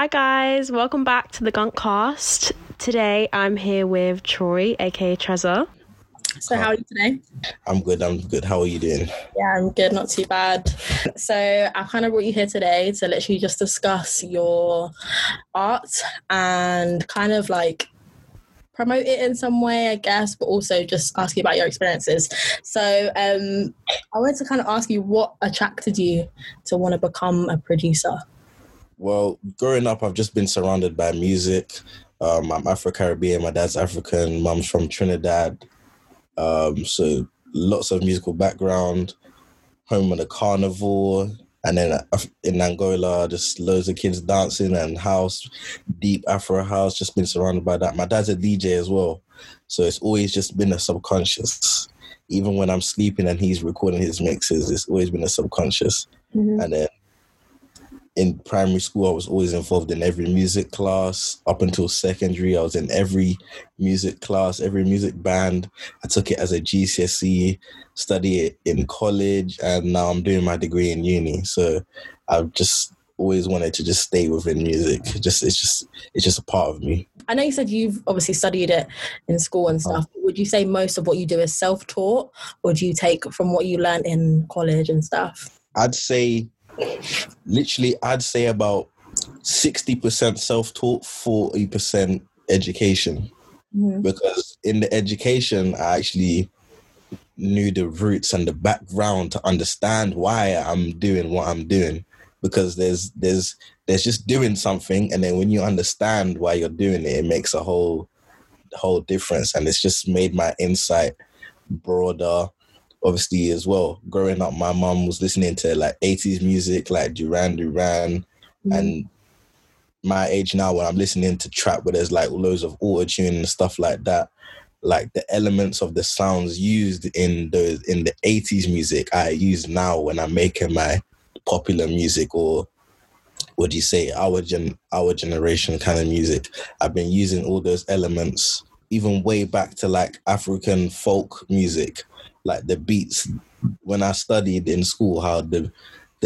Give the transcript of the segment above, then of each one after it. Hi guys, welcome back to the GUNK cast. Today I'm here with Troy, aka Trezzor. So how are you today? I'm good. How are you doing? Yeah, I'm good, not too bad. So I kind of brought you here today to literally just discuss your art and kind of like promote it in some way, I guess, but also just ask you about your experiences. So I wanted to kind of ask you, what attracted you to want to become a producer? Well, growing up, I've just been surrounded by music. I'm Afro-Caribbean, my dad's African, mum's from Trinidad. So lots of musical background, home of the carnival, and then in Angola, just loads of kids dancing and house, deep Afro house, just been surrounded by that. My dad's a DJ as well. So it's always just been a subconscious. Even when I'm sleeping and he's recording his mixes, it's always been a subconscious. Mm-hmm. And then in primary school, I was always involved in every music class. Up until secondary, I was in every music class, every music band. I took it as a GCSE, studied it in college, and now I'm doing my degree in uni. So I've just always wanted to just stay within music. It's just a part of me. I know you said you've obviously studied it in school and stuff. Would you say most of what you do is self-taught, or do you take from what you learned in college and stuff? I'd say about 60% self-taught, 40% education. Mm-hmm. Because in the education, I actually knew the roots and the background to understand why I'm doing what I'm doing. Because there's just doing something, and then when you understand why you're doing it, it makes a whole difference. And it's just made my insight broader. Obviously, as well, growing up, my mum was listening to like 80s music, like Duran Duran. Mm-hmm. And my age now, when I'm listening to trap where there's like loads of auto-tune and stuff like that, like the elements of the sounds used in the 80s music, I use now when I'm making my popular music, or what do you say, our generation kind of music. I've been using all those elements, even way back to like African folk music. Like the beats, when I studied in school, how the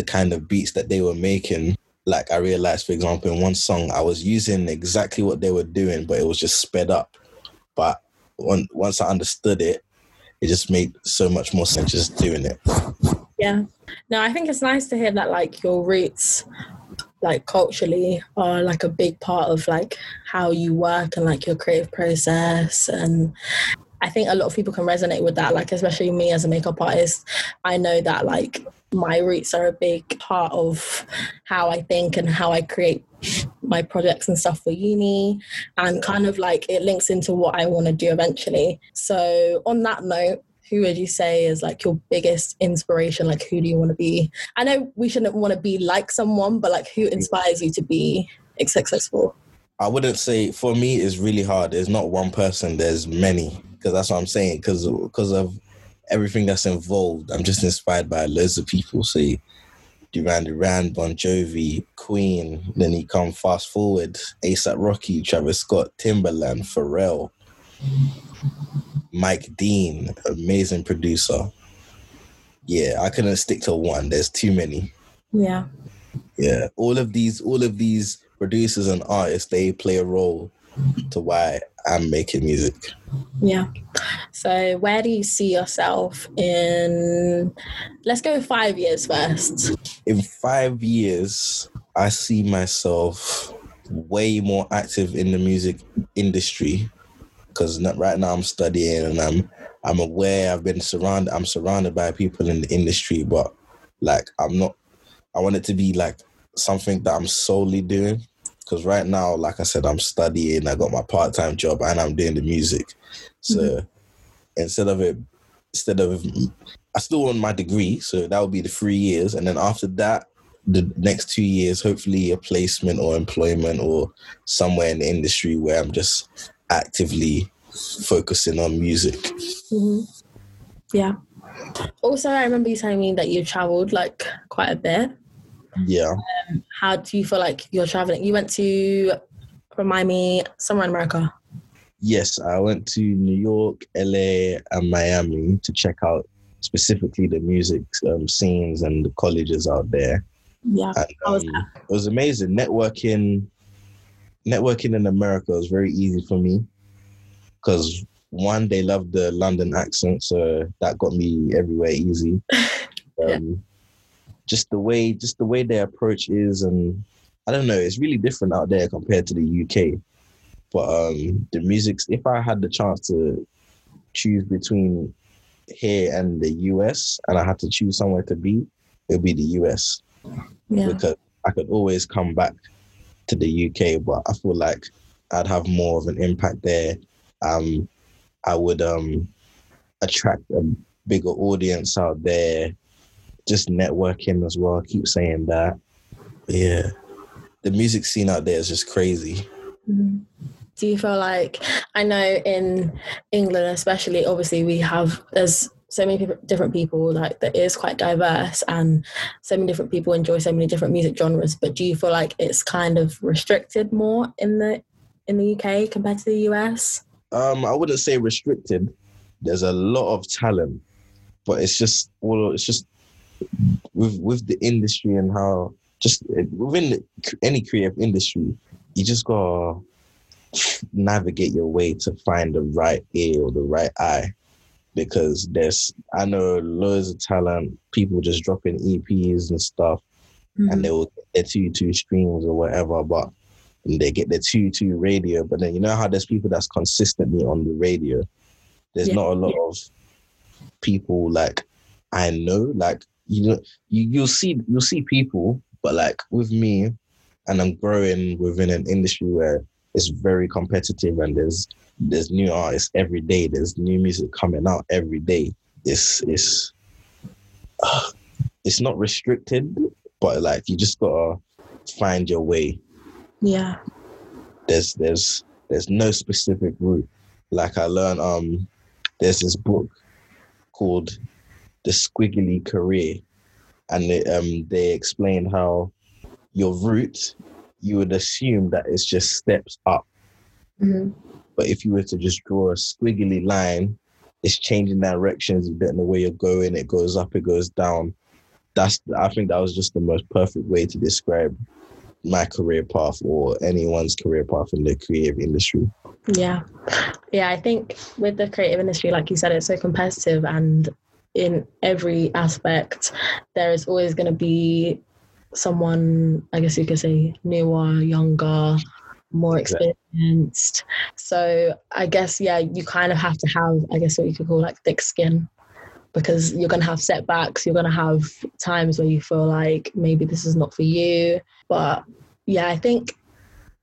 kind of beats that they were making, like I realized, for example, in one song, I was using exactly what they were doing, but it was just sped up. But once I understood it, it just made so much more sense just doing it. Yeah. No, I think it's nice to hear that, like, your roots, like, culturally are, like, a big part of, like, how you work and, like, your creative process. And I think a lot of people can resonate with that, like, especially me as a makeup artist. I know that, like, my roots are a big part of how I think and how I create my projects and stuff for uni, and kind of, like, it links into what I want to do eventually. So on that note, who would you say is, like, your biggest inspiration? Like, who do you want to be? I know we shouldn't want to be like someone, but, like, who inspires you to be successful? I wouldn't say, for me, it's really hard. There's not one person, there's many. Because that's what I'm saying, because of everything that's involved, I'm just inspired by loads of people. See, Duran Duran, Bon Jovi, Queen, then you come fast forward, ASAP Rocky, Travis Scott, Timbaland, Pharrell, Mike Dean, amazing producer. Yeah, I couldn't stick to one. There's too many. Yeah. Yeah. All of these producers and artists, they play a role to why I'm making music. Yeah. So where do you see yourself in, let's go 5 years first? In 5 years, I see myself way more active in the music industry, because right now I'm studying and I'm aware I'm surrounded by people in the industry, but like I want it to be like something that I'm solely doing. Because right now, like I said, I'm studying, I got my part-time job, and I'm doing the music. So mm-hmm. I still want my degree, so that would be the 3 years. And then after that, the next 2 years, hopefully a placement or employment or somewhere in the industry where I'm just actively focusing on music. Mm-hmm. Yeah. Also, I remember you telling me that you traveled, like, quite a bit. Yeah. How do you feel like you're traveling? You went to, remind me, somewhere in America? Yes, I went to New York, LA, and Miami to check out specifically the music scenes and the colleges out there. Yeah, and, how was that? It was amazing. Networking, networking in America was very easy for me because one, they love the London accent, so that got me everywhere easy. Just the way their approach is, and I don't know, it's really different out there compared to the UK. But the music's, if I had the chance to choose between here and the US, and I had to choose somewhere to be, it would be the US. Yeah. Because I could always come back to the UK, but I feel like I'd have more of an impact there. I would attract a bigger audience out there. Just networking as well. I keep saying that. Yeah. The music scene out there is just crazy. Mm-hmm. Do you feel like, I know in England especially, obviously there's so many different people, like that is quite diverse and so many different people enjoy so many different music genres, but do you feel like it's kind of restricted more in the UK compared to the US? I wouldn't say restricted. There's a lot of talent, but it's just with the industry and how, just within any creative industry, you just gotta navigate your way to find the right ear or the right eye, because I know loads of talent, people just dropping EPs and stuff, and they will get their 2-2 streams or whatever, and they get their 2-2 radio, but then you know how there's people that's consistently on the radio. There's not a lot of people like I know, like, you know, you'll see people, but like with me, and I'm growing within an industry where it's very competitive and there's new artists every day. There's new music coming out every day. It's not restricted, but like you just gotta find your way. Yeah. There's no specific route. Like I learned, there's this book called The Squiggly Career, and they explain how your route, you would assume that it's just steps up. Mm-hmm. But if you were to just draw a squiggly line, it's changing directions. You don't know where you're going. It goes up, it goes down. I think that was just the most perfect way to describe my career path or anyone's career path in the creative industry. Yeah. Yeah, I think with the creative industry, like you said, it's so competitive, and in every aspect, there is always going to be someone, I guess you could say, newer, younger, more experienced. So I guess, yeah, you kind of have to have, I guess what you could call like thick skin, because you're going to have setbacks, you're going to have times where you feel like maybe this is not for you. But yeah, I think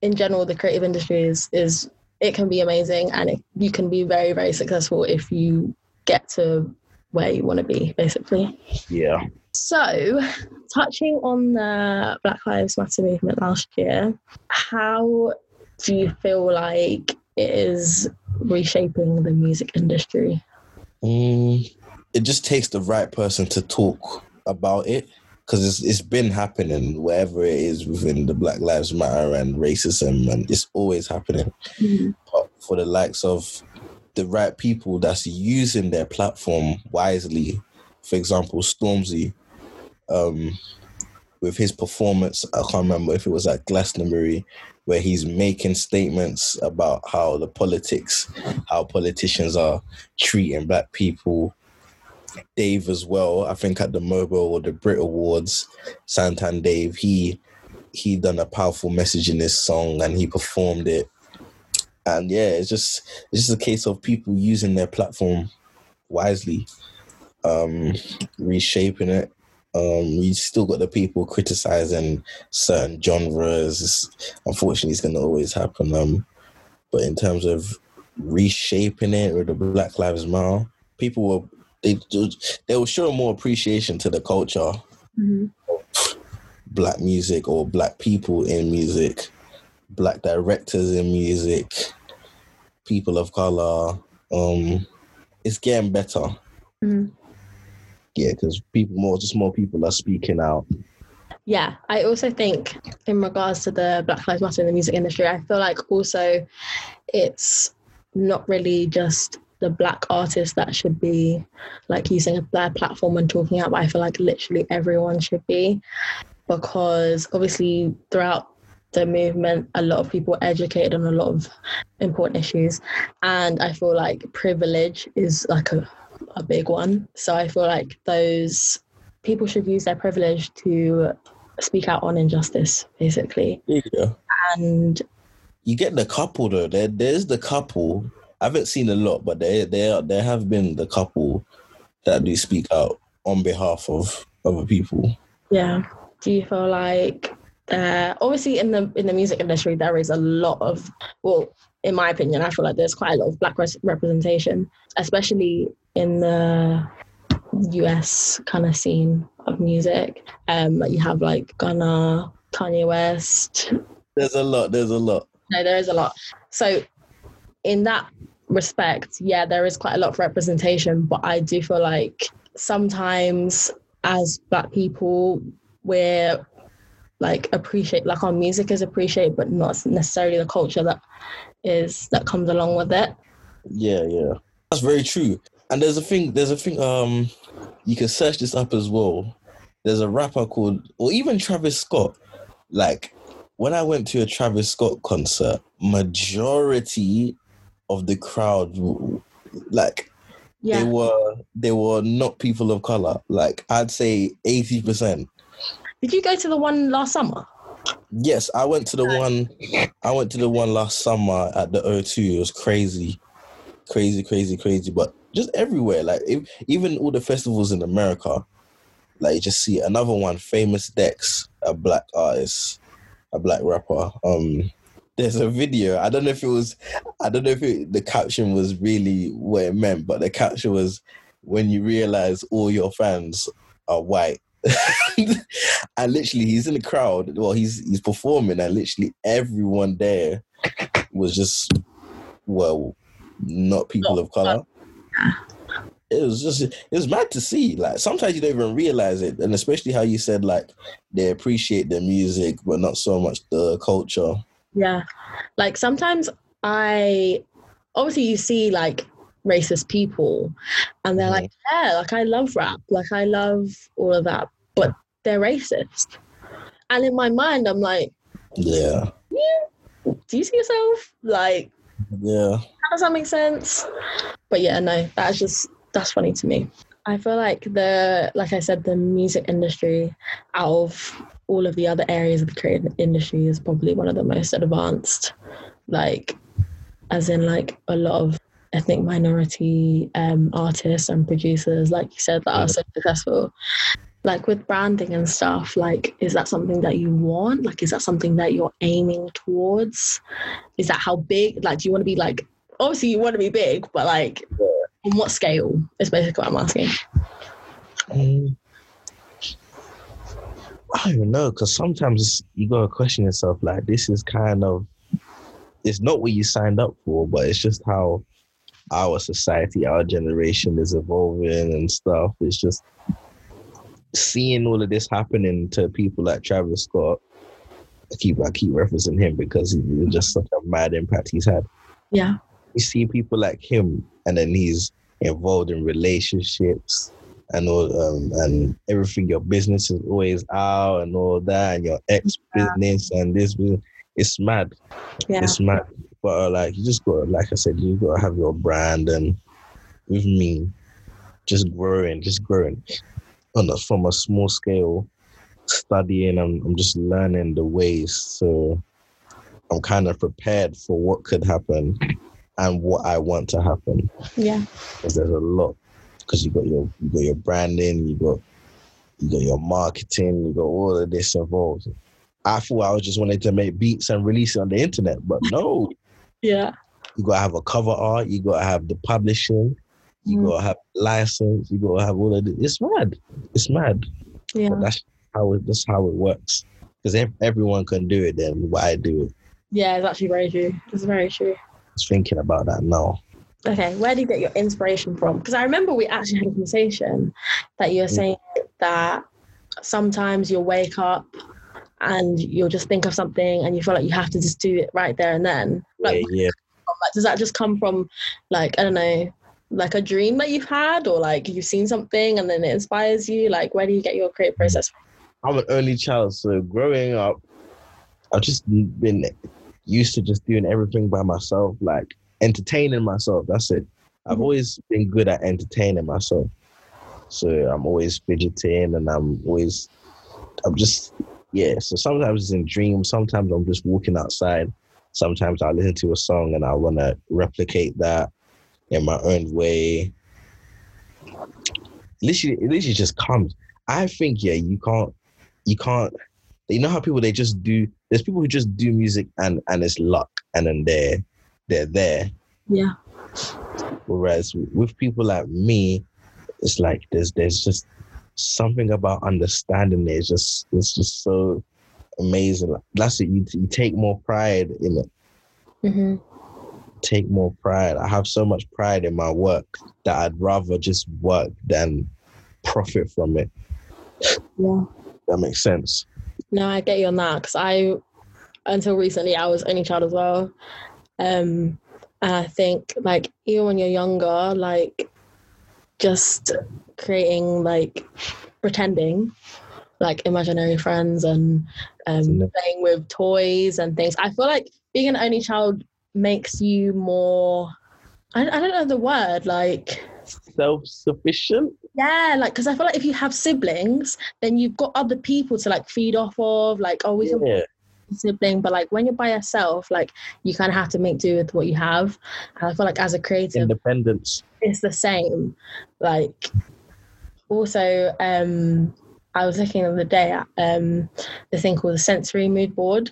in general, the creative industry is it can be amazing, and you can be very, very successful if you get to where you want to be, basically. Yeah. So, touching on the Black Lives Matter movement last year, how do you feel like it is reshaping the music industry? It just takes the right person to talk about it, because it's been happening wherever it is within the Black Lives Matter and racism, and it's always happening. Mm-hmm. But for the likes of the right people that's using their platform wisely, for example, Stormzy, with his performance, I can't remember if it was at Glastonbury, where he's making statements about how politicians are treating black people. Dave as well, I think at the MOBO or the Brit Awards, Santan Dave, he done a powerful message in this song and he performed it. And yeah, it's just a case of people using their platform wisely, reshaping it. You still got the people criticizing certain genres. Unfortunately, it's going to always happen. But in terms of reshaping it with the Black Lives Matter, they will show more appreciation to the culture, mm-hmm. of black music or black people in music, black directors in music, people of color. It's getting better. Mm-hmm. Yeah, because more people are speaking out. Yeah, I also think in regards to the Black Lives Matter in the music industry, I feel like also it's not really just the black artists that should be like using their platform and talking out, but I feel like literally everyone should be, because obviously throughout the movement, a lot of people were educated on a lot of important issues, and I feel like privilege is like a big one. So I feel like those people should use their privilege to speak out on injustice, basically. Yeah. And you get the couple though. There's the couple. I haven't seen a lot, but there have been the couple that do speak out on behalf of other people. Yeah. Do you feel like obviously in the music industry there is a lot of, well, in my opinion, I feel like there's quite a lot of black representation, especially in the US kind of scene of music. You have like Gunna, Kanye West. There's a lot. No, there is a lot. So in that respect, yeah, there is quite a lot of representation, but I do feel like sometimes as black people, we're like our music is appreciated, but not necessarily the culture that comes along with it. Yeah. That's very true. And there's a thing, you can search this up as well. There's a rapper or even Travis Scott. Like, when I went to a Travis Scott concert, majority of the crowd, like, yeah, they were not people of colour. Like, I'd say 80%. Did you go to the one last summer? Yes, I went to the one. I went to the one last summer at the O2. It was crazy. But just everywhere, like even all the festivals in America, like you just see it. Another one, Famous Dex, a black artist, a black rapper. There's a video. I don't know if the caption was really what it meant, but the caption was, "When you realize all your fans are white." And literally he's in the crowd, well, he's performing, and literally everyone there was just, well, not people of colour. It was mad to see. Like, sometimes you don't even realise it, and especially how you said, like, they appreciate their music but not so much the culture. Yeah. Like, sometimes obviously you see, like, racist people and they're like, yeah, like, I love rap, like, I love all of that, but they're racist. And in my mind I'm like, yeah, do you see yourself? Like, yeah, how does that make sense? But yeah, no, that's funny to me. I feel like like I said, the music industry, out of all of the other areas of the creative industry, is probably one of the most advanced, like, as in, like, a lot of ethnic minority artists and producers, like you said, that are so successful. Like, with branding and stuff, like, is that something that you want? Like, is that something that you're aiming towards? Is that how big? Like, do you want to be, like, obviously you want to be big, but, like, on what scale is basically what I'm asking. I don't know, because sometimes you got to question yourself, like, this is kind of, it's not what you signed up for, but it's just how our society, our generation is evolving and stuff. It's just seeing all of this happening to people like Travis Scott. I keep referencing him because he's just such a mad impact he's had. Yeah. You see people like him, and then he's involved in relationships and all, and everything. Your business is always out and all that, and your ex business and this business. It's mad. Yeah. It's mad. But like, you just got, like I said, you got to have your brand, and with me, just growing from a small scale, studying. I'm just learning the ways, so I'm kind of prepared for what could happen and what I want to happen. Yeah, because there's a lot. Because you got your branding, you got your marketing, you got all of this involved. I thought I was just wanted to make beats and release it on the internet, but no. Yeah. You got to have a cover art. You got to have the publishing. You got to have license. You got to have all of this. It's mad. Yeah. But that's how it works. Because if everyone can do it, then why do it? Yeah, it's actually very true. It's very true. I was thinking about that now. Okay, where do you get your inspiration from? Because I remember we actually had a conversation that you were saying that sometimes you'll wake up and you'll just think of something and you feel like you have to just do it right there and then. Like, yeah. Does that just come from, like, I don't know, like a dream that you've had, or like you've seen something and then it inspires you? Like, where do you get your creative process from? I'm an only child, so growing up, I've just been used to just doing everything by myself, like entertaining myself. That's it. I've always been good at entertaining myself. So I'm always fidgeting and I'm just. So sometimes it's in dreams. Sometimes I'm just walking outside. Sometimes I listen to a song and I want to replicate that in my own way. It literally just comes. I think, you can't, you know how people, they just do, there's people who just do music and it's luck and then they're there. Yeah. Whereas with people like me, it's like there's just something about understanding it. It's just so amazing. That's it. You take more pride in it. Mm-hmm. Take more pride. I have so much pride in my work that I'd rather just work than profit from it. Yeah. That makes sense. No, I get you on that, because until recently, I was only child as well. And I think, like, even when you're younger, like, just creating, like, pretending, like, imaginary friends and playing with toys and things. I feel like being an only child makes you more, I don't know the word, like... self-sufficient? Yeah, like, because I feel like if you have siblings, then you've got other people to, like, feed off of, like, always... Yeah. Sibling, but like when you're by yourself, like you kind of have to make do with what you have. And I feel like as a creative, independence, it's the same. Like also, I was looking the other day at this thing called the sensory mood board,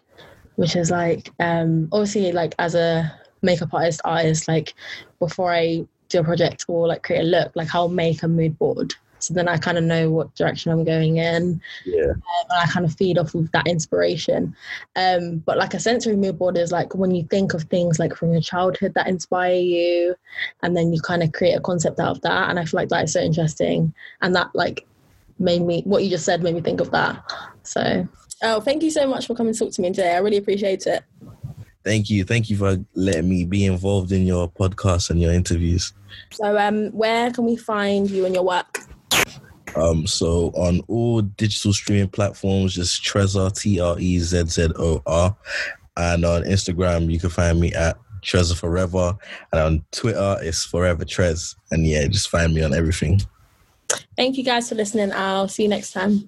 which is like obviously like as a makeup artist, like before I do a project or like create a look, like I'll make a mood board. So then I kind of know what direction I'm going in. Yeah. And I kind of feed off of that inspiration. But like a sensory mood board is like when you think of things like from your childhood that inspire you, and then you kind of create a concept out of that. And I feel like that is so interesting. And that like made me, what you just said made me think of that. So, thank you so much for coming to talk to me today. I really appreciate it. Thank you. Thank you for letting me be involved in your podcast and your interviews. So where can we find you and your work? So on all digital streaming platforms, just Trezzor, Trezzor, and on Instagram you can find me at Trezzor Forever, and on Twitter it's Forever Trez. And yeah, just find me on everything. Thank you guys for listening. I'll see you next time.